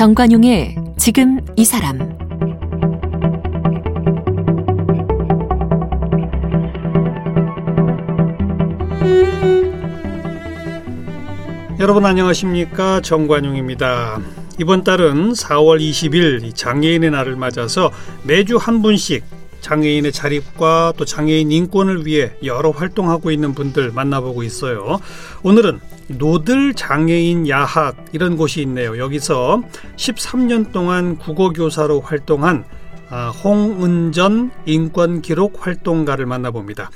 정관용의 지금 이 사람. 여러분 안녕하십니까? 정관용입니다. 이번 달은 4월 20일 장애인의 날을 맞아서 매주 한 분씩 장애인의 자립과 또 장애인 인권을 위해 여러 활동하고 있는 분들 만나보고 있어요. 오늘은 노들 장애인 야학 이런 곳이 있네요. 여기서 13년 동안 국어교사로 활동한 홍은전 인권기록활동가를 만나봅니다.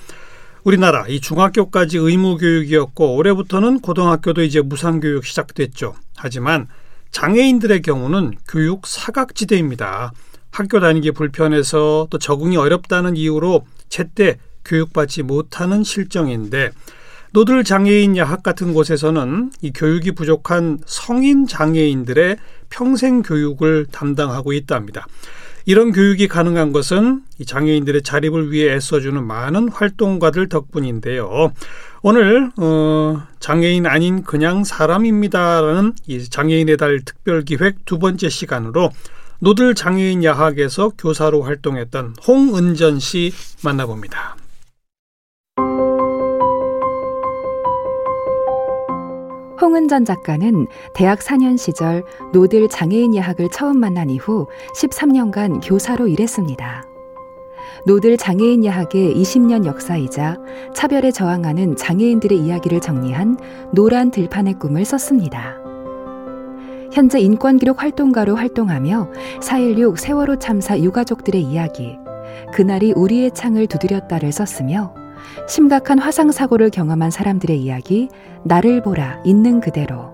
우리나라 이 중학교까지 의무교육이었고 올해부터는 고등학교도 이제 무상교육 시작됐죠. 하지만 장애인들의 경우는 교육 사각지대입니다. 학교 다니기 불편해서 또 적응이 어렵다는 이유로 제때 교육받지 못하는 실정인데 노들 장애인 야학 같은 곳에서는 이 교육이 부족한 성인 장애인들의 평생 교육을 담당하고 있답니다. 이런 교육이 가능한 것은 이 장애인들의 자립을 위해 애써주는 많은 활동가들 덕분인데요. 오늘 장애인 아닌 그냥 사람입니다라는 이 장애인의 달 특별기획 두 번째 시간으로 노들 장애인 야학에서 교사로 활동했던 홍은전 씨 만나봅니다. 홍은전 작가는 대학 4년 시절 노들 장애인 야학을 처음 만난 이후 13년간 교사로 일했습니다. 노들 장애인 야학의 20년 역사이자 차별에 저항하는 장애인들의 이야기를 정리한 노란 들판의 꿈을 썼습니다. 현재 인권기록 활동가로 활동하며 4.16 세월호 참사 유가족들의 이야기, 그날이 우리의 창을 두드렸다를 썼으며 심각한 화상사고를 경험한 사람들의 이야기, 나를 보라, 있는 그대로.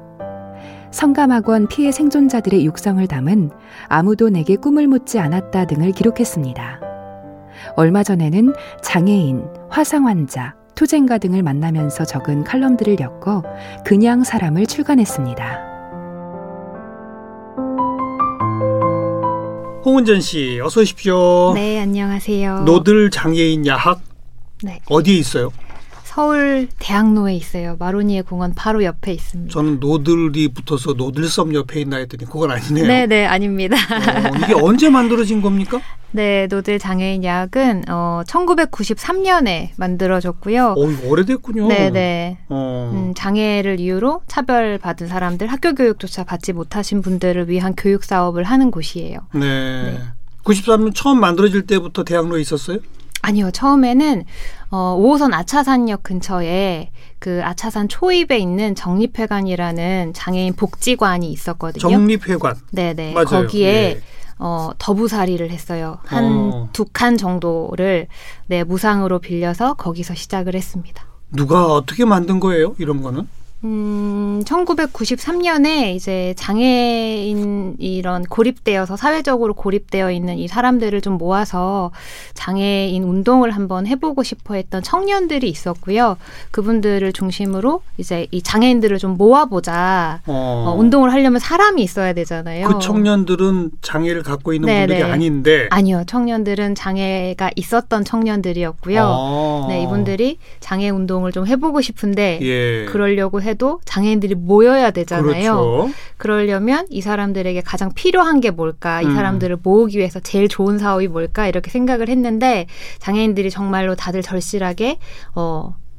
성감학원 피해 생존자들의 육성을 담은 아무도 내게 꿈을 묻지 않았다 등을 기록했습니다. 얼마 전에는 장애인, 화상환자, 투쟁가 등을 만나면서 적은 칼럼들을 엮어 그냥 사람을 출간했습니다. 홍은전 씨, 어서 오십시오. 네, 안녕하세요. 노들 장애인 야학. 네. 어디에 있어요? 서울 대학로에 있어요. 마로니에 공원 바로 옆에 있습니다. 저는 노들이 붙어서 노들섬 옆에 있나 했더니 그건 아니네요. 네네, 아닙니다. 이게 언제 만들어진 겁니까? 네, 노들 장애인 야학은 1993년에 만들어졌고요. 오래됐군요. 네네. 장애를 이유로 차별받은 사람들, 학교 교육조차 받지 못하신 분들을 위한 교육 사업을 하는 곳이에요. 네. 네. 93년 처음 만들어질 때부터 대학로에 있었어요? 아니요. 처음에는 5호선 아차산역 근처에 그 아차산 초입에 있는 정립회관이라는 장애인 복지관이 있었거든요. 정립회관. 네네. 맞아요. 거기에 네. 더부살이를 했어요. 한 두 칸 정도를 네, 무상으로 빌려서 거기서 시작을 했습니다. 누가 어떻게 만든 거예요? 이런 거는? 1993년에 이제 장애인 이런 고립되어서 사회적으로 고립되어 있는 이 사람들을 좀 모아서 장애인 운동을 한번 해보고 싶어 했던 청년들이 있었고요. 그분들을 중심으로 이제 이 장애인들을 좀 모아보자. 운동을 하려면 사람이 있어야 되잖아요. 그 청년들은 장애를 갖고 있는 네네. 분들이 아닌데. 아니요. 청년들은 장애가 있었던 청년들이었고요. 네, 이분들이 장애 운동을 좀 해보고 싶은데 예. 그러려고 해도 장애인들이 모여야 되잖아요. 그렇죠. 그러려면 이 사람들에게 가장 필요한 게 뭘까? 이 사람들을 모으기 위해서 제일 좋은 사업이 뭘까? 이렇게 생각을 했는데 장애인들이 정말로 다들 절실하게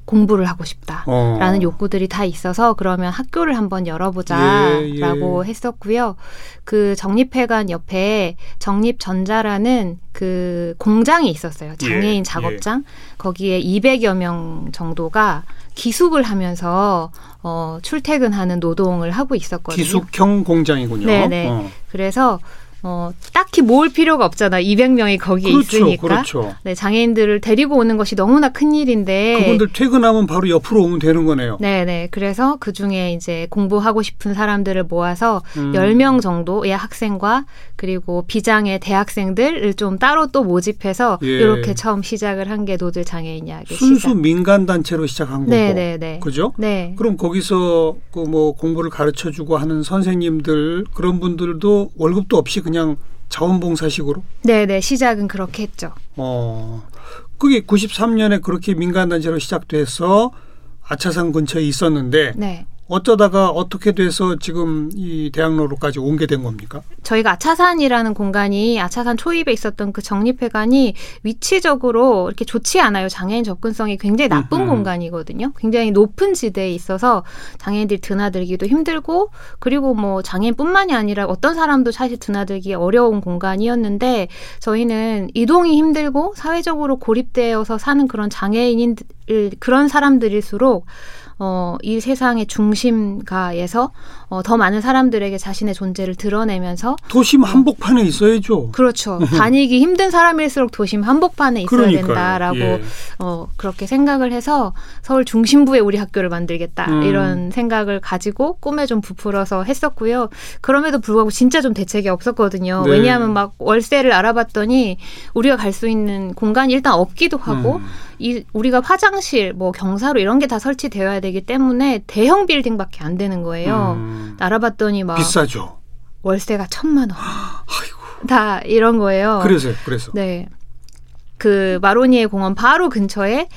공부를 하고 싶다라는 욕구들이 다 있어서 그러면 학교를 한번 열어보자라고 예, 예. 했었고요. 그 정립회관 옆에 정립전자라는 그 공장이 있었어요. 장애인 예, 작업장. 예. 거기에 200여 명 정도가 기숙을 하면서 출퇴근하는 노동을 하고 있었거든요. 기숙형 공장이군요. 네네. 그래서 딱히 모을 필요가 없잖아. 200명이 거기에 그렇죠, 있으니까. 그렇죠. 네, 장애인들을 데리고 오는 것이 너무나 큰일인데. 그분들 퇴근하면 바로 옆으로 오면 되는 거네요. 네네. 그래서 그중에 이제 공부하고 싶은 사람들을 모아서 10명 정도의 학생과 그리고 비장애 대학생들을 좀 따로 또 모집해서 예. 이렇게 처음 시작을 한 게 노들 장애인 야학의 순수 시작. 민간단체로 시작한 거고. 네네네. 그죠? 네. 그럼 거기서 그 뭐 공부를 가르쳐주고 하는 선생님들 그런 분들도 월급도 없이 그냥 자원봉사식으로? 네네. 시작은 그렇게 했죠. 그게 93년에 그렇게 민간단체로 시작돼서 아차산 근처에 있었는데 네. 어쩌다가 어떻게 돼서 지금 이 대학로로까지 옮게 된 겁니까? 저희가 아차산이라는 공간이 아차산 초입에 있었던 그 정립회관이 위치적으로 이렇게 좋지 않아요. 장애인 접근성이 굉장히 나쁜 공간이거든요. 굉장히 높은 지대에 있어서 장애인들이 드나들기도 힘들고 그리고 뭐 장애인뿐만이 아니라 어떤 사람도 사실 드나들기 어려운 공간이었는데 저희는 이동이 힘들고 사회적으로 고립되어서 사는 그런 장애인인 그런 사람들일수록 이 세상의 중심가에서 더 많은 사람들에게 자신의 존재를 드러내면서 도심 한복판에 있어야죠. 그렇죠. 다니기 힘든 사람일수록 도심 한복판에 있어야 그러니까요. 된다라고 예. 그렇게 생각을 해서 서울 중심부에 우리 학교를 만들겠다 이런 생각을 가지고 꿈에 좀 부풀어서 했었고요. 그럼에도 불구하고 진짜 좀 대책이 없었거든요. 네. 왜냐하면 막 월세를 알아봤더니 우리가 갈 수 있는 공간이 일단 없기도 하고 우리가 화장실, 뭐 경사로 이런 게 다 설치되어야 되기 때문에 대형 빌딩밖에 안 되는 거예요. 알아봤더니 막 비싸죠. 월세가 1,000만 원. 아이고. 다 이런 거예요. 그래서. 네. 그 마로니에 공원 바로 근처에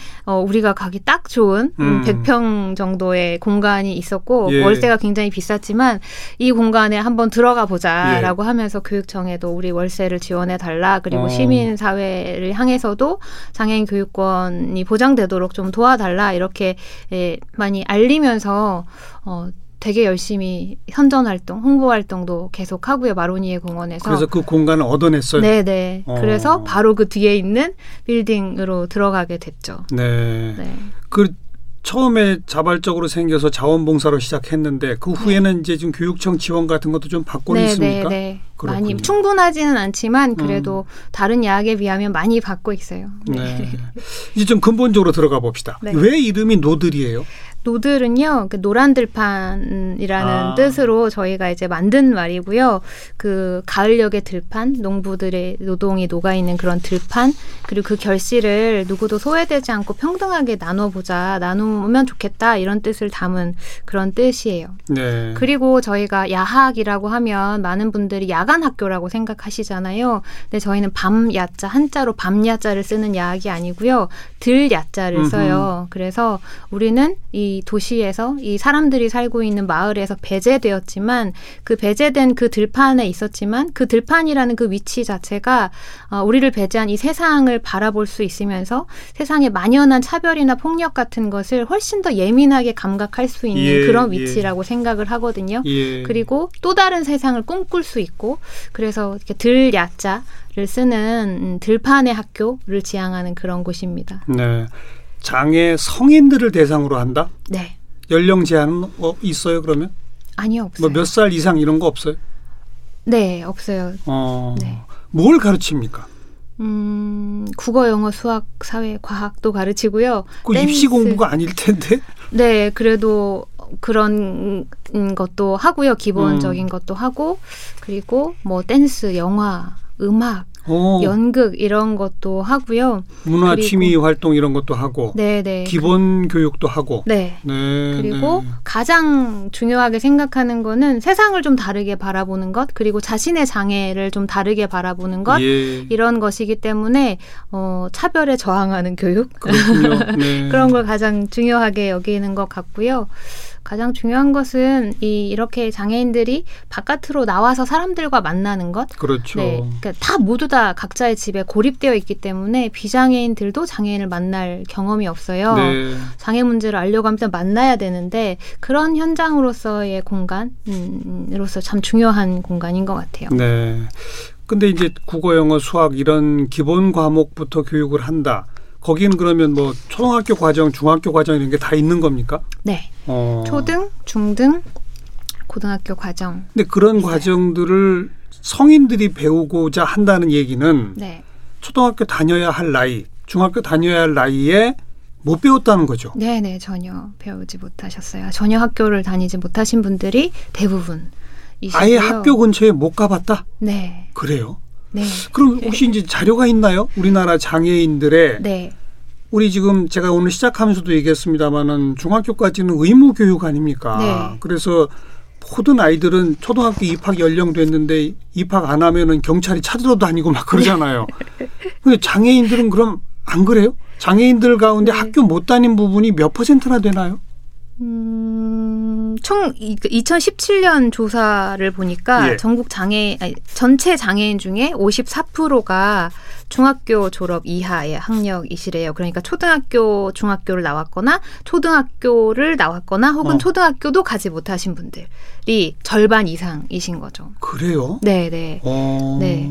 우리가 가기 딱 좋은 100평 정도의 공간이 있었고 예. 월세가 굉장히 비쌌지만 이 공간에 한번 들어가 보자라고 예. 하면서 교육청에도 우리 월세를 지원해달라 그리고 시민사회를 향해서도 장애인 교육권이 보장되도록 좀 도와달라 이렇게 예, 많이 알리면서 되게 열심히 선전활동, 홍보활동도 계속하고요. 마로니에 공원에서. 그래서 그 공간을 얻어냈어요? 네네. 그래서 바로 그 뒤에 있는 빌딩으로 들어가게 됐죠. 네. 그 처음에 자발적으로 생겨서 자원봉사로 시작했는데 그 후에는 이제 지금 교육청 지원 같은 것도 좀 받고 있습니까? 네. 많이 충분하지는 않지만 그래도 다른 야학에 비하면 많이 받고 있어요. 네. 이제 좀 근본적으로 들어가 봅시다. 네. 왜 이름이 노들이에요? 노들은요, 그 노란 들판이라는 뜻으로 저희가 이제 만든 말이고요. 그 가을녘의 들판, 농부들의 노동이 녹아있는 그런 들판, 그리고 그 결실을 누구도 소외되지 않고 평등하게 나눠보자, 나누면 좋겠다 이런 뜻을 담은 그런 뜻이에요. 네. 그리고 저희가 야학이라고 하면 많은 분들이 야간 학교라고 생각하시잖아요. 근데 저희는 밤 야자, 한자로 밤 야자를 쓰는 야학이 아니고요. 들 야자를 써요. 그래서 우리는 이 도시에서 이 사람들이 살고 있는 마을에서 배제되었지만 그 배제된 그 들판에 있었지만 그 들판이라는 그 위치 자체가 우리를 배제한 이 세상을 바라볼 수 있으면서 세상의 만연한 차별이나 폭력 같은 것을 훨씬 더 예민하게 감각할 수 있는 그런 위치라고 생각을 하거든요. 그리고 또 다른 세상을 꿈꿀 수 있고 그래서 이렇게 들 야자를 쓰는 들판의 학교를 지향하는 그런 곳입니다. 네. 장애 성인들을 대상으로 한다? 네. 연령 제한은 있어요 그러면? 아니요. 없어요. 뭐 몇 살 이상 이런 거 없어요? 네. 없어요. 네. 뭘 가르칩니까? 국어, 영어, 수학, 사회, 과학도 가르치고요. 그 입시 공부가 아닐 텐데? 네. 그래도 그런 것도 하고요. 기본적인 것도 하고 그리고 뭐 댄스, 영화, 음악. 연극 이런 것도 하고요. 문화 취미 활동 이런 것도 하고. 네네. 기본 교육도 하고. 네. 그리고 가장 중요하게 생각하는 거는 세상을 좀 다르게 바라보는 것 그리고 자신의 장애를 좀 다르게 바라보는 것 이런 것이기 때문에 차별에 저항하는 교육 그렇군요. 네. 그런 걸 가장 중요하게 여기는 것 같고요. 가장 중요한 것은 이렇게 장애인들이 바깥으로 나와서 사람들과 만나는 것. 그렇죠. 네, 그러니까 모두 다 각자의 집에 고립되어 있기 때문에 비장애인들도 장애인을 만날 경험이 없어요. 네. 장애 문제를 알려고 하면 만나야 되는데 그런 현장으로서의 공간으로서 참 중요한 공간인 것 같아요. 네. 근데 이제 국어, 영어, 수학 이런 기본 과목부터 교육을 한다. 거기는 그러면 뭐 초등학교 과정, 중학교 과정 이런 게 다 있는 겁니까? 네. 초등, 중등, 고등학교 과정. 근데 그런 과정들을 성인들이 배우고자 한다는 얘기는 초등학교 다녀야 할 나이, 중학교 다녀야 할 나이에 못 배웠다는 거죠. 네네. 전혀 배우지 못하셨어요. 전혀 학교를 다니지 못하신 분들이 대부분이시고요. 아예 학교 근처에 못 가봤다? 네. 그래요? 네. 그럼 혹시 이제 자료가 있나요? 우리나라 장애인들의 우리 지금 제가 오늘 시작하면서도 얘기했습니다마는 중학교까지는 의무 교육 아닙니까? 그래서 모든 아이들은 초등학교 입학 연령됐는데 입학 안 하면은 경찰이 찾으러 다니고 막 그러잖아요. 근데 장애인들은 그럼 안 그래요? 장애인들 가운데 학교 못 다닌 부분이 몇 퍼센트나 되나요? 총 2017년 조사를 보니까 예. 전국 장애인, 아니, 전체 장애인 중에 54%가 중학교 졸업 이하의 학력이시래요. 그러니까 초등학교, 중학교를 나왔거나 초등학교를 나왔거나 혹은 초등학교도 가지 못하신 분들이 절반 이상이신 거죠. 그래요? 네네. 네.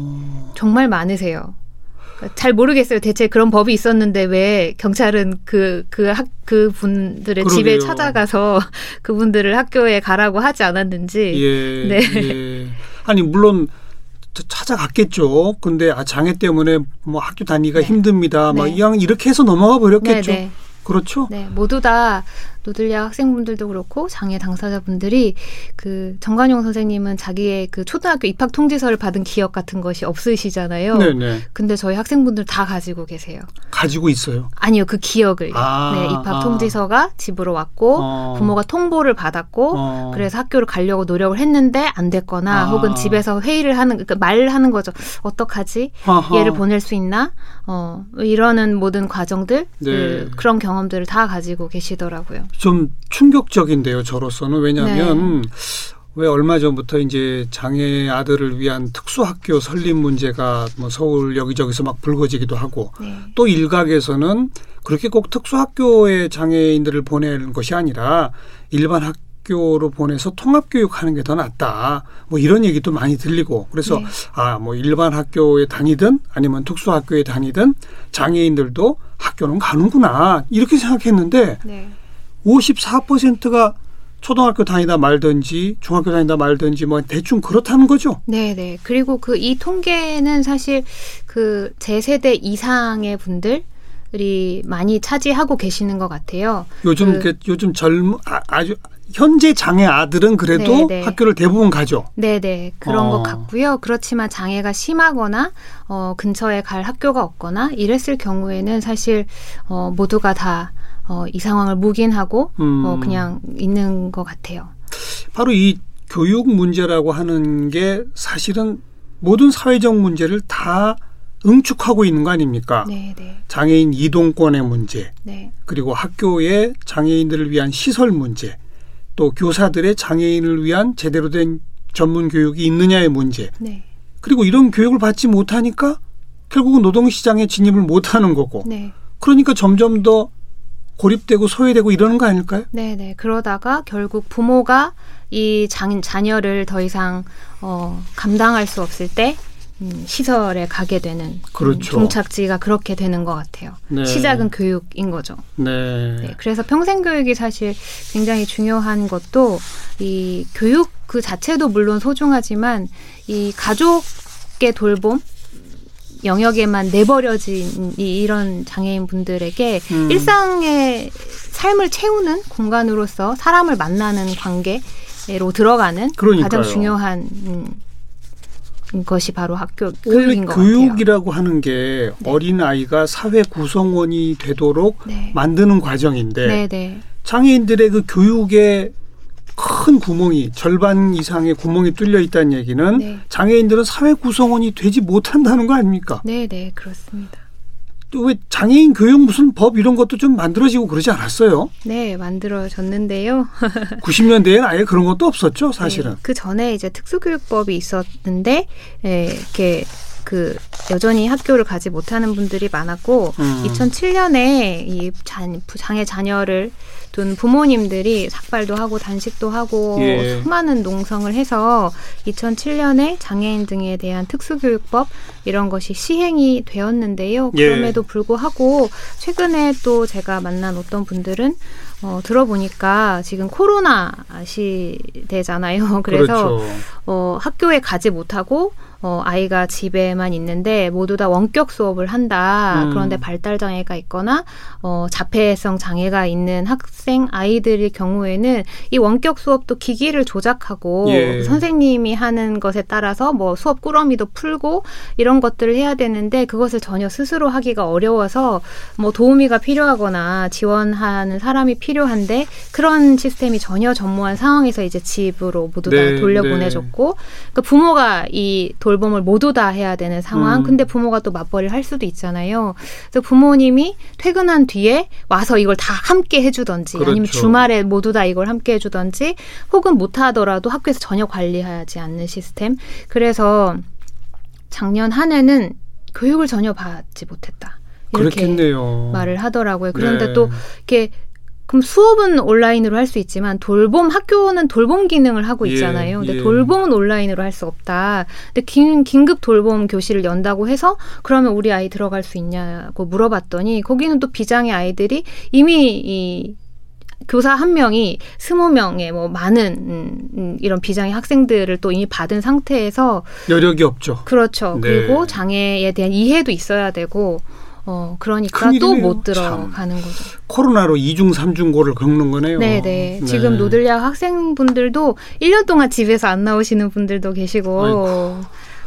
정말 많으세요. 잘 모르겠어요. 대체 그런 법이 있었는데 왜 경찰은 그 분들의 그러게요. 집에 찾아가서 그분들을 학교에 가라고 하지 않았는지. 예, 네. 예. 아니 물론 찾아갔겠죠. 근데 장애 때문에 뭐 학교 다니기가 네. 힘듭니다. 막 네. 이왕 이렇게 해서 넘어가 버렸겠죠. 네, 네. 그렇죠. 네, 모두 다 노들야 학생분들도 그렇고 장애 당사자분들이 그 정관용 선생님은 자기의 그 초등학교 입학 통지서를 받은 기억 같은 것이 없으시잖아요. 네네. 근데 저희 학생분들 다 가지고 계세요. 가지고 있어요? 아니요, 그 기억을. 네, 입학 통지서가 집으로 왔고 부모가 통보를 받았고 그래서 학교를 가려고 노력을 했는데 안 됐거나 혹은 집에서 회의를 하는 그러니까 말하는 거죠. 어떡하지? 아하. 얘를 보낼 수 있나? 이러는 모든 과정들 네. 그런 경험들을 다 가지고 계시더라고요. 좀 충격적인데요, 저로서는. 왜냐하면 네. 왜 얼마 전부터 이제 장애 아들을 위한 특수학교 설립 문제가 뭐 서울 여기저기서 막 불거지기도 하고 네. 또 일각에서는 그렇게 꼭 특수학교에 장애인들을 보내는 것이 아니라 일반 학교로 보내서 통합교육하는 게 더 낫다. 뭐 이런 얘기도 많이 들리고 그래서 네. 뭐 일반 학교에 다니든 아니면 특수학교에 다니든 장애인들도 학교는 가는구나 이렇게 생각했는데 네. 54%가 초등학교 다니다 말든지 중학교 다니다 말든지 뭐 대충 그렇다는 거죠. 네네. 그리고 이 통계는 사실 제 세대 이상의 분들이 많이 차지하고 계시는 것 같아요. 요즘 젊은 아주 현재 장애 아들은 그래도 네네. 학교를 대부분 가죠. 네네. 그런 것 같고요. 그렇지만 장애가 심하거나 근처에 갈 학교가 없거나 이랬을 경우에는 사실 모두가 다 이 상황을 묵인하고 그냥 있는 것 같아요. 바로 이 교육 문제라고 하는 게 사실은 모든 사회적 문제를 다 응축하고 있는 거 아닙니까? 네네. 장애인 이동권의 문제 네. 그리고 학교의 장애인들을 위한 시설 문제 또 교사들의 장애인을 위한 제대로 된 전문 교육이 있느냐의 문제 네. 그리고 이런 교육을 받지 못하니까 결국은 노동시장에 진입을 못하는 거고 네. 그러니까 점점 더 고립되고 소외되고 이러는 거 아닐까요? 네네. 그러다가 결국 부모가 이 자녀를 더 이상 감당할 수 없을 때 시설에 가게 되는 그렇죠. 종착지가 그렇게 되는 것 같아요. 네. 시작은 교육인 거죠. 네. 네. 그래서 평생교육이 사실 굉장히 중요한 것도 이 교육 그 자체도 물론 소중하지만 이 가족의 돌봄 영역에만 내버려진 이런 장애인분들에게 일상의 삶을 채우는 공간으로서 사람을 만나는 관계로 들어가는 그러니까요. 가장 중요한 것이 바로 학교 교육인 것 같아요. 교육이라고 하는 게 네. 어린아이가 사회 구성원이 되도록 네. 만드는 과정인데 네, 네. 장애인들의 그 교육에 큰 구멍이 절반 이상의 구멍이 뚫려 있다는 얘기는 네. 장애인들은 사회 구성원이 되지 못한다는 거 아닙니까? 네, 네, 그렇습니다. 또 왜 장애인 교육 무슨 법 이런 것도 좀 만들어지고 그러지 않았어요? 네, 만들어졌는데요. 90년대에는 아예 그런 것도 없었죠, 사실은. 네, 그 전에 이제 특수교육법이 있었는데 이렇게 여전히 학교를 가지 못하는 분들이 많았고 2007년에 이 장애 자녀를 둔 부모님들이 삭발도 하고 단식도 하고 예. 수많은 농성을 해서 2007년에 장애인 등에 대한 특수교육법 이런 것이 시행이 되었는데요. 그럼에도 불구하고 최근에 또 제가 만난 어떤 분들은 들어보니까 지금 코로나 시대잖아요. 그래서 그렇죠. 학교에 가지 못하고 아이가 집에만 있는데 모두 다 원격 수업을 한다. 그런데 발달 장애가 있거나 자폐성 장애가 있는 학생 아이들의 경우에는 이 원격 수업도 기기를 조작하고 예. 선생님이 하는 것에 따라서 뭐 수업 꾸러미도 풀고 이런 것들을 해야 되는데 그것을 전혀 스스로 하기가 어려워서 뭐 도우미가 필요하거나 지원하는 사람이 필요한데 그런 시스템이 전혀 전무한 상황에서 이제 집으로 모두 다 돌려보내줬고 그러니까 부모가 이 돌 돌봄을 모두 다 해야 되는 상황. 근데 부모가 또 맞벌이를 할 수도 있잖아요. 그래서 부모님이 퇴근한 뒤에 와서 이걸 다 함께 해주든지, 그렇죠. 아니면 주말에 모두 다 이걸 함께 해주든지, 혹은 못하더라도 학교에서 전혀 관리하지 않는 시스템. 그래서 작년 한 해는 교육을 전혀 받지 못했다. 이렇게 그렇겠네요. 말을 하더라고요. 그런데 네. 또 이렇게 그럼 수업은 온라인으로 할 수 있지만 돌봄, 학교는 돌봄 기능을 하고 있잖아요. 근데 돌봄은 온라인으로 할 수 없다. 근데 긴급 돌봄 교실을 연다고 해서 그러면 우리 아이 들어갈 수 있냐고 물어봤더니 거기는 또 비장애 아이들이 이미 이 교사 한 명이 20명의 뭐 많은 이런 비장애 학생들을 또 이미 받은 상태에서 여력이 없죠. 그렇죠. 네. 그리고 장애에 대한 이해도 있어야 되고 그러니까 또 못 들어가는 거죠. 코로나로 2중, 3중고를 겪는 거네요. 네네. 네. 지금 노들 야학 학생분들도 1년 동안 집에서 안 나오시는 분들도 계시고 아이고.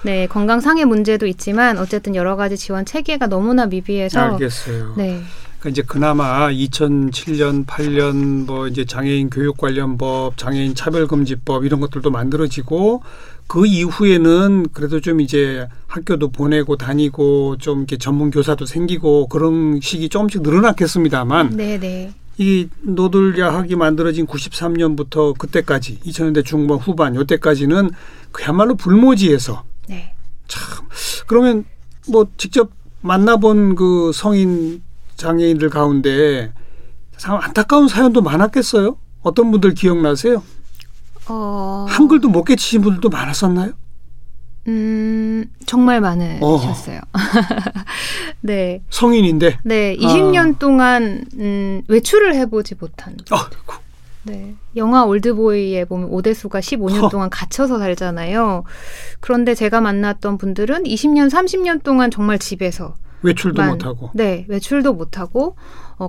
네, 건강상의 문제도 있지만 어쨌든 여러 가지 지원 체계가 너무나 미비해서 알겠어요. 네. 그러니까 이제 그나마 2007년, 8년 뭐 이제 장애인 교육 관련 법, 장애인 차별 금지법 이런 것들도 만들어지고 그 이후에는 그래도 좀 이제 학교도 보내고 다니고 좀 이렇게 전문 교사도 생기고 그런 식이 조금씩 늘어났겠습니다만 네네. 이 노들 야학이 만들어진 93년부터 그때까지 2000년대 중반 후반 이때까지는 그야말로 불모지에서 네. 참 그러면 뭐 직접 만나본 그 성인 장애인들 가운데 참 안타까운 사연도 많았겠어요? 어떤 분들 기억나세요? 한글도 못 깨치신 분들도 많았었나요? 정말 많으셨어요. 네. 성인인데? 네. 20년 동안 외출을 해보지 못한. 네. 영화 올드보이에 보면 오대수가 15년 동안 갇혀서 살잖아요. 그런데 제가 만났던 분들은 20년, 30년 동안 정말 집에서 외출도 못하고. 네. 외출도 못하고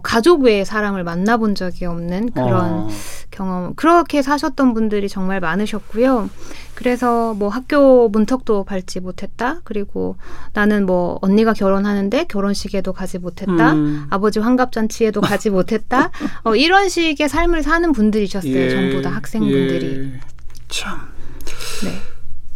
가족 외에 사람을 만나본 적이 없는 그런 경험. 그렇게 사셨던 분들이 정말 많으셨고요. 그래서 뭐 학교 문턱도 밟지 못했다. 그리고 나는 뭐 언니가 결혼하는데 결혼식에도 가지 못했다. 아버지 환갑잔치에도 가지 못했다. 이런 식의 삶을 사는 분들이셨어요. 전부 다 학생분들이. 참. 네.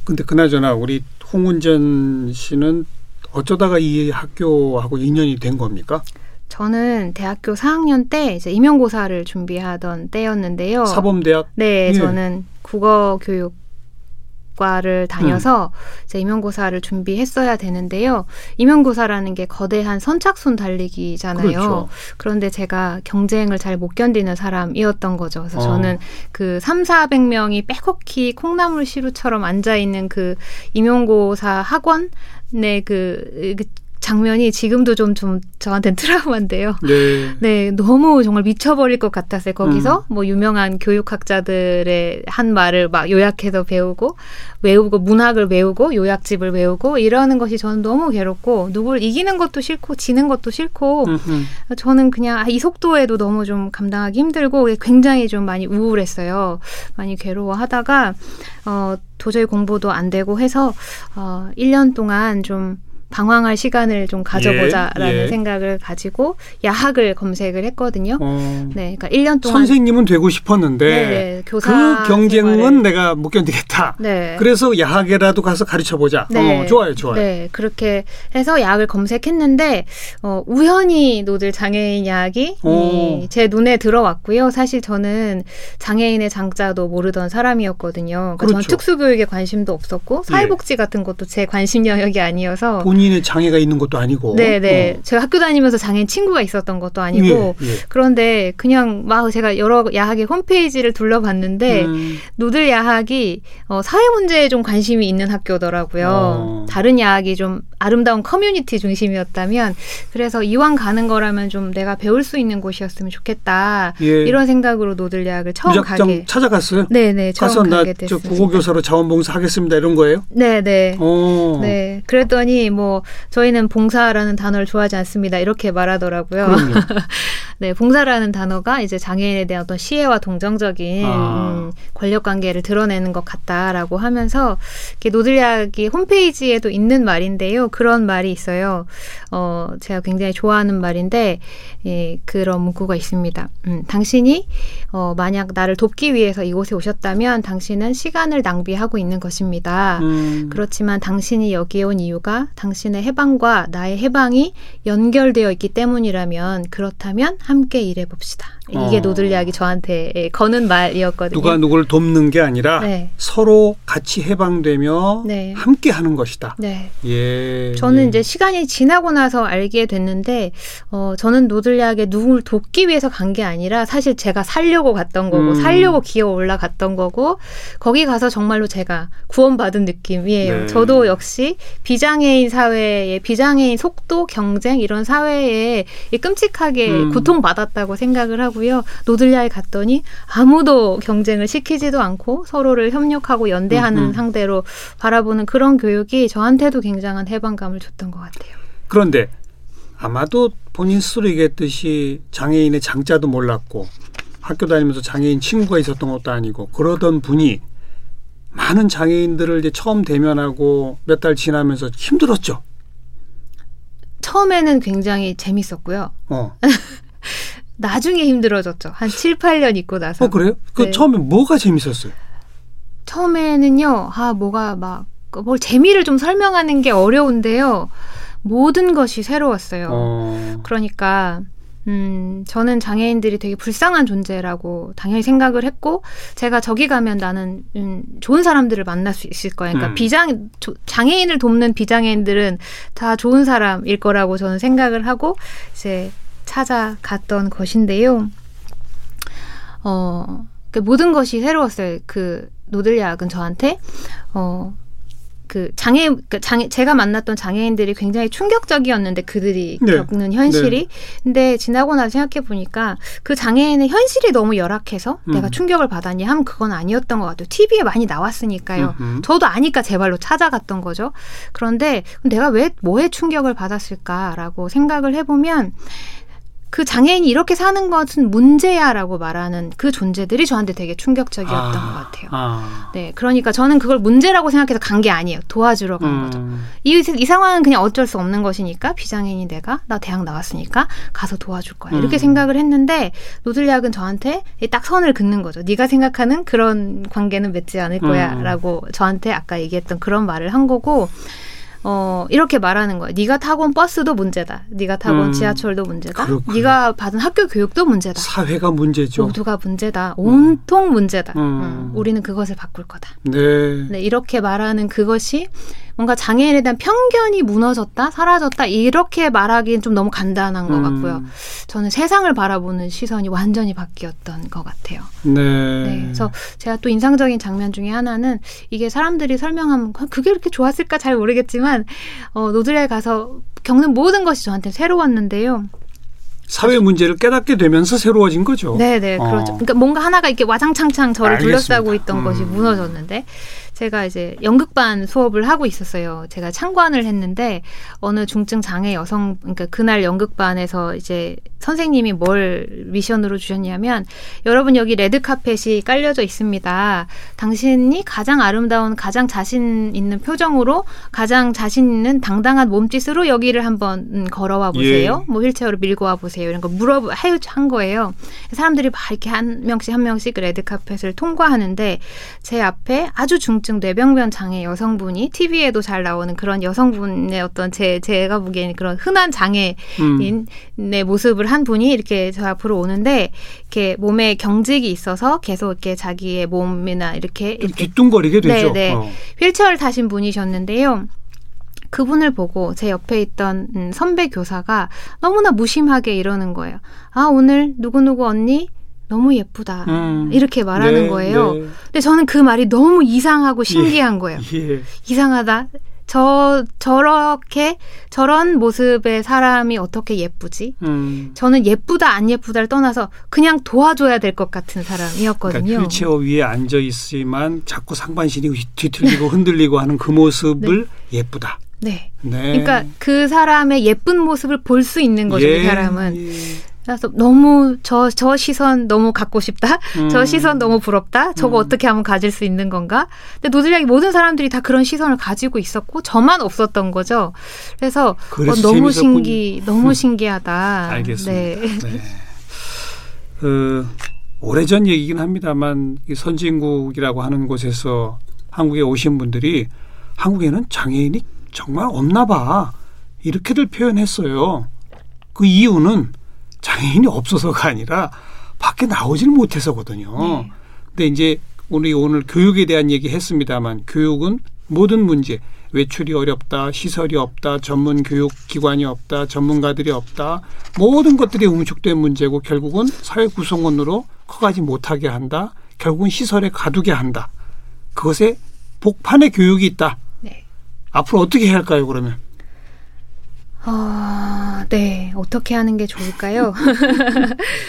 근데 그나저나 우리 홍은전 씨는 어쩌다가 이 학교하고 인연이 된 겁니까? 저는 대학교 4학년 때 이제 임용고사를 준비하던 때였는데요. 사범대학? 네, 예. 저는 국어교육과를 다녀서 이제 임용고사를 준비했어야 되는데요. 임용고사라는 게 거대한 선착순 달리기잖아요. 그렇죠. 그런데 제가 경쟁을 잘 못 견디는 사람이었던 거죠. 그래서 저는 그 3,400명이 빼곡히 콩나물 시루처럼 앉아있는 그 임용고사 학원 네, 그 장면이 지금도 좀 저한테는 트라우마인데요. 네. 네, 너무 정말 미쳐버릴 것 같았어요. 거기서 뭐 유명한 교육학자들의 한 말을 막 요약해서 배우고 외우고 문학을 외우고 요약집을 외우고 이러는 것이 저는 너무 괴롭고 누굴 이기는 것도 싫고 지는 것도 싫고 저는 그냥 이 속도에도 너무 좀 감당하기 힘들고 굉장히 좀 많이 우울했어요. 많이 괴로워하다가 도저히 공부도 안 되고 해서 1년 동안 좀 방황할 시간을 좀 가져보자라는 생각을 가지고 야학을 검색을 했거든요. 네, 그러니까 1년 동안 선생님은 되고 싶었는데 네네, 교사 그 경쟁은 생활을. 내가 못 견디겠다. 네. 그래서 야학에라도 가서 가르쳐보자. 네. 좋아요. 네, 그렇게 해서 야학을 검색했는데 우연히 노들 장애인 야학이 제 눈에 들어왔고요. 사실 저는 장애인의 장자도 모르던 사람이었거든요. 그러니까 저는 특수교육에 관심도 없었고 사회복지 같은 것도 제 관심 영역이 아니어서 본인의 장애가 있는 것도 아니고. 네네. 제가 학교 다니면서 장애인 친구가 있었던 것도 아니고. 예. 그런데 그냥 막 제가 여러 야학의 홈페이지를 둘러봤는데 노들 야학이 사회 문제에 좀 관심이 있는 학교더라고요. 다른 야학이 좀 아름다운 커뮤니티 중심이었다면 그래서 이왕 가는 거라면 좀 내가 배울 수 있는 곳이었으면 좋겠다. 예. 이런 생각으로 노들 야학을 처음 가게. 찾아갔어요? 네네. 처음 가게 됐어요. 가서 나 국어교사로 자원봉사 하겠습니다. 이런 거예요? 네네. 네. 그랬더니 뭐 저희는 봉사라는 단어를 좋아하지 않습니다. 이렇게 말하더라고요. 네, 봉사라는 단어가 이제 장애인에 대한 어떤 시혜와 동정적인 권력관계를 드러내는 것 같다라고 하면서 노들야학이 홈페이지에도 있는 말인데요. 그런 말이 있어요. 제가 굉장히 좋아하는 말인데 그런 문구가 있습니다. 당신이 만약 나를 돕기 위해서 이곳에 오셨다면 당신은 시간을 낭비하고 있는 것입니다. 그렇지만 당신이 여기에 온 이유가 당신의 해방과 나의 해방이 연결되어 있기 때문이라면 그렇다면 함께 일해봅시다. 이게 노들야학이 저한테 거는 말이었거든요. 누가 누구를 돕는 게 아니라 네. 서로 같이 해방되며 네. 함께 하는 것이다. 네. 예. 저는 이제 시간이 지나고 나서 알게 됐는데 저는 노들야학에 누굴 돕기 위해서 간 게 아니라 사실 제가 살려고 갔던 거고 살려고 기어 올라갔던 거고 거기 가서 정말로 제가 구원받은 느낌이에요. 네. 저도 역시 비장애인 사회에 비장애인 속도, 경쟁 이런 사회에 끔찍하게 고통받았다고 생각을 하고요. 노들야에 갔더니 아무도 경쟁을 시키지도 않고 서로를 협력하고 연대하는 상대로 바라보는 그런 교육이 저한테도 굉장한 해방감을 줬던 것 같아요. 그런데 아마도 본인 스스로 얘기했듯이 장애인의 장자도 몰랐고 학교 다니면서 장애인 친구가 있었던 것도 아니고 그러던 분이 많은 장애인들을 이제 처음 대면하고 몇 달 지나면서 힘들었죠. 처음에는 굉장히 재밌었고요. 나중에 힘들어졌죠. 한 7, 8년 있고 나서. 그래요? 그 네. 처음에 뭐가 재밌었어요? 처음에는요. 뭐가 막 뭘 재미를 좀 설명하는 게 어려운데요. 모든 것이 새로웠어요. 그러니까 저는 장애인들이 되게 불쌍한 존재라고 당연히 생각을 했고 제가 저기 가면 나는 좋은 사람들을 만날 수 있을 거야. 그러니까 장애인을 돕는 비장애인들은 다 좋은 사람일 거라고 저는 생각을 하고 이제 찾아갔던 것인데요. 그러니까 모든 것이 새로웠어요. 그 노들야학은 저한테 제가 만났던 장애인들이 굉장히 충격적이었는데 그들이 네. 겪는 현실이. 네. 근데 지나고 나서 생각해 보니까 그 장애인의 현실이 너무 열악해서 내가 충격을 받았냐 하면 그건 아니었던 것 같아요. TV에 많이 나왔으니까요. 저도 아니까 제 발로 찾아갔던 거죠. 그런데 내가 뭐에 충격을 받았을까라고 생각을 해보면 그 장애인이 이렇게 사는 것은 문제야라고 말하는 그 존재들이 저한테 되게 충격적이었던 것 같아요. 네, 그러니까 저는 그걸 문제라고 생각해서 간 게 아니에요. 도와주러 간 거죠. 이 상황은 그냥 어쩔 수 없는 것이니까 비장애인이 나 대학 나왔으니까 가서 도와줄 거야. 이렇게 생각을 했는데 노들야학은 저한테 딱 선을 긋는 거죠. 네가 생각하는 그런 관계는 맺지 않을 거야 라고 저한테 아까 얘기했던 그런 말을 한 거고 이렇게 말하는 거야. 네가 타고 온 버스도 문제다. 네가 타고 온 지하철도 문제다. 그렇구나. 네가 받은 학교 교육도 문제다. 사회가 문제죠. 모두가 문제다. 온통 문제다. 우리는 그것을 바꿀 거다. 네. 네, 이렇게 말하는 그것이 뭔가 장애인에 대한 편견이 무너졌다, 사라졌다 이렇게 말하기엔 좀 너무 간단한 것 같고요. 저는 세상을 바라보는 시선이 완전히 바뀌었던 것 같아요. 네. 네. 그래서 제가 또 인상적인 장면 중에 하나는 이게 사람들이 설명하면 그게 이렇게 좋았을까 잘 모르겠지만 노들야에 가서 겪는 모든 것이 저한테 새로웠는데요. 사회 문제를 깨닫게 되면서 새로워진 거죠. 네네, 그렇죠. 그러니까 뭔가 하나가 이렇게 와장창창 저를 둘러싸고 있던 것이 무너졌는데 제가 이제 연극반 수업을 하고 있었어요. 제가 참관을 했는데 어느 중증 장애 여성, 그러니까 그날 연극반에서 이제 선생님이 뭘 미션으로 주셨냐면 여러분 여기 레드카펫이 깔려져 있습니다. 당신이 가장 아름다운, 가장 자신 있는 표정으로 가장 자신 있는 당당한 몸짓으로 여기를 한번 걸어와 보세요. 예. 휠체어로 밀고 와 보세요. 이런 거 한 거예요. 사람들이 막 이렇게 한 명씩 레드카펫을 통과하는데 제 앞에 아주 중증 뇌병변 장애 여성분이 TV에도 잘 나오는 그런 여성분의 어떤 제가 보기에는 그런 흔한 장애인의 모습을 한 분이 이렇게 저 앞으로 오는데 이렇게 몸에 경직이 있어서 계속 이렇게 자기의 몸이나 이렇게 뒤뚱거리게 되죠. 네네. 휠체어를 타신 분이셨는데요. 그분을 보고 제 옆에 있던 선배 교사가 너무나 무심하게 이러는 거예요. 오늘 누구누구 언니 너무 예쁘다. 이렇게 말하는 거예요. 네. 근데 저는 그 말이 너무 이상하고 신기한 거예요. 예. 이상하다. 저런 모습의 사람이 어떻게 예쁘지? 저는 예쁘다 안 예쁘다를 떠나서 그냥 도와줘야 될 것 같은 사람이었거든요. 그러니까 휠체어 위에 앉아있지만 자꾸 상반신이 뒤틀리고 흔들리고 하는 그 모습을 네. 예쁘다. 네. 네. 그러니까 그 사람의 예쁜 모습을 볼 수 있는 거죠. 이 사람은. 그래서 너무 저 시선 너무 갖고 싶다. 저 시선 너무 부럽다. 저거 어떻게 하면 가질 수 있는 건가? 근데 노들장애 모든 사람들이 다 그런 시선을 가지고 있었고 저만 없었던 거죠. 그래서 너무 너무 신기하다. 알겠습니다. 네. 오래전 얘기긴 합니다만 이 선진국이라고 하는 곳에서 한국에 오신 분들이 한국에는 장애인이 정말 없나 봐. 이렇게들 표현했어요. 그 이유는 장애인이 없어서가 아니라 밖에 나오질 못해서거든요. 근데 이제 우리 오늘 교육에 대한 얘기 했습니다만 교육은 모든 문제, 외출이 어렵다, 시설이 없다, 전문 교육 기관이 없다, 전문가들이 없다, 모든 것들이 응축된 문제고 결국은 사회 구성원으로 커가지 못하게 한다. 결국은 시설에 가두게 한다. 그것에 복판에 교육이 있다. 네. 앞으로 어떻게 해야 할까요, 그러면? 네. 어떻게 하는 게 좋을까요?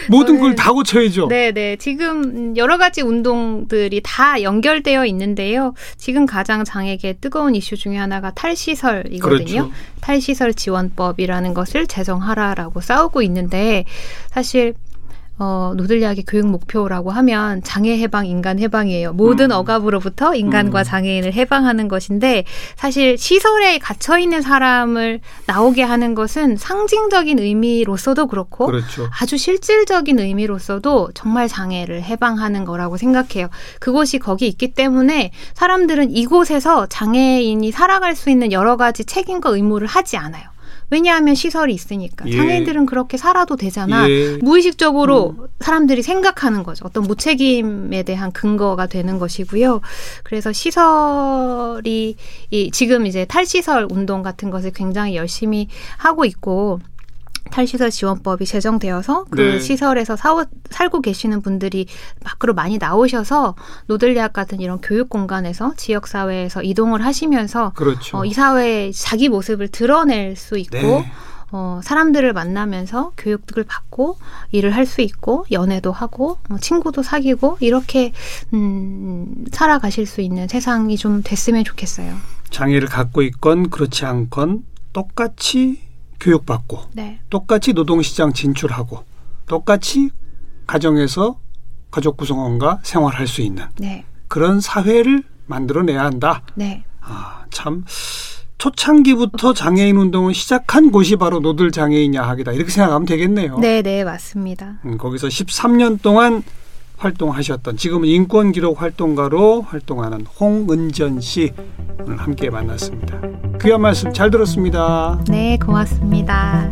모든 걸 다 고쳐야죠. 네. 지금 여러 가지 운동들이 다 연결되어 있는데요. 지금 가장 장애계 뜨거운 이슈 중에 하나가 탈시설이거든요. 그렇죠. 탈시설 지원법이라는 것을 제정하라라고 싸우고 있는데 사실 노들야학의 교육 목표라고 하면 장애 해방, 인간 해방이에요. 모든 억압으로부터 인간과 장애인을 해방하는 것인데 사실 시설에 갇혀 있는 사람을 나오게 하는 것은 상징적인 의미로서도 그렇고 그렇죠. 아주 실질적인 의미로서도 정말 장애를 해방하는 거라고 생각해요. 그곳이 거기 있기 때문에 사람들은 이곳에서 장애인이 살아갈 수 있는 여러 가지 책임과 의무를 하지 않아요. 왜냐하면 시설이 있으니까. 장애인들은 그렇게 살아도 되잖아. 무의식적으로 사람들이 생각하는 거죠. 어떤 무책임에 대한 근거가 되는 것이고요. 그래서 시설이 지금 이제 탈시설 운동 같은 것을 굉장히 열심히 하고 있고 탈시설 지원법이 제정되어서 그 시설에서 살고 계시는 분들이 밖으로 많이 나오셔서 노들야학 같은 이런 교육 공간에서 지역사회에서 이동을 하시면서 그렇죠. 이 사회에 자기 모습을 드러낼 수 있고 사람들을 만나면서 교육을 받고 일을 할 수 있고 연애도 하고 친구도 사귀고 이렇게 살아가실 수 있는 세상이 좀 됐으면 좋겠어요. 장애를 갖고 있건 그렇지 않건 똑같이 교육받고 똑같이 노동시장 진출하고 똑같이 가정에서 가족 구성원과 생활할 수 있는 그런 사회를 만들어내야 한다. 참 초창기부터 장애인 운동을 시작한 곳이 바로 노들 장애인 야학이다. 이렇게 생각하면 되겠네요. 네, 맞습니다. 거기서 13년 동안 활동하셨던 지금은 인권기록 활동가로 활동하는 홍은전 씨 오늘 함께 만났습니다. 귀한 말씀 잘 들었습니다. 네, 고맙습니다.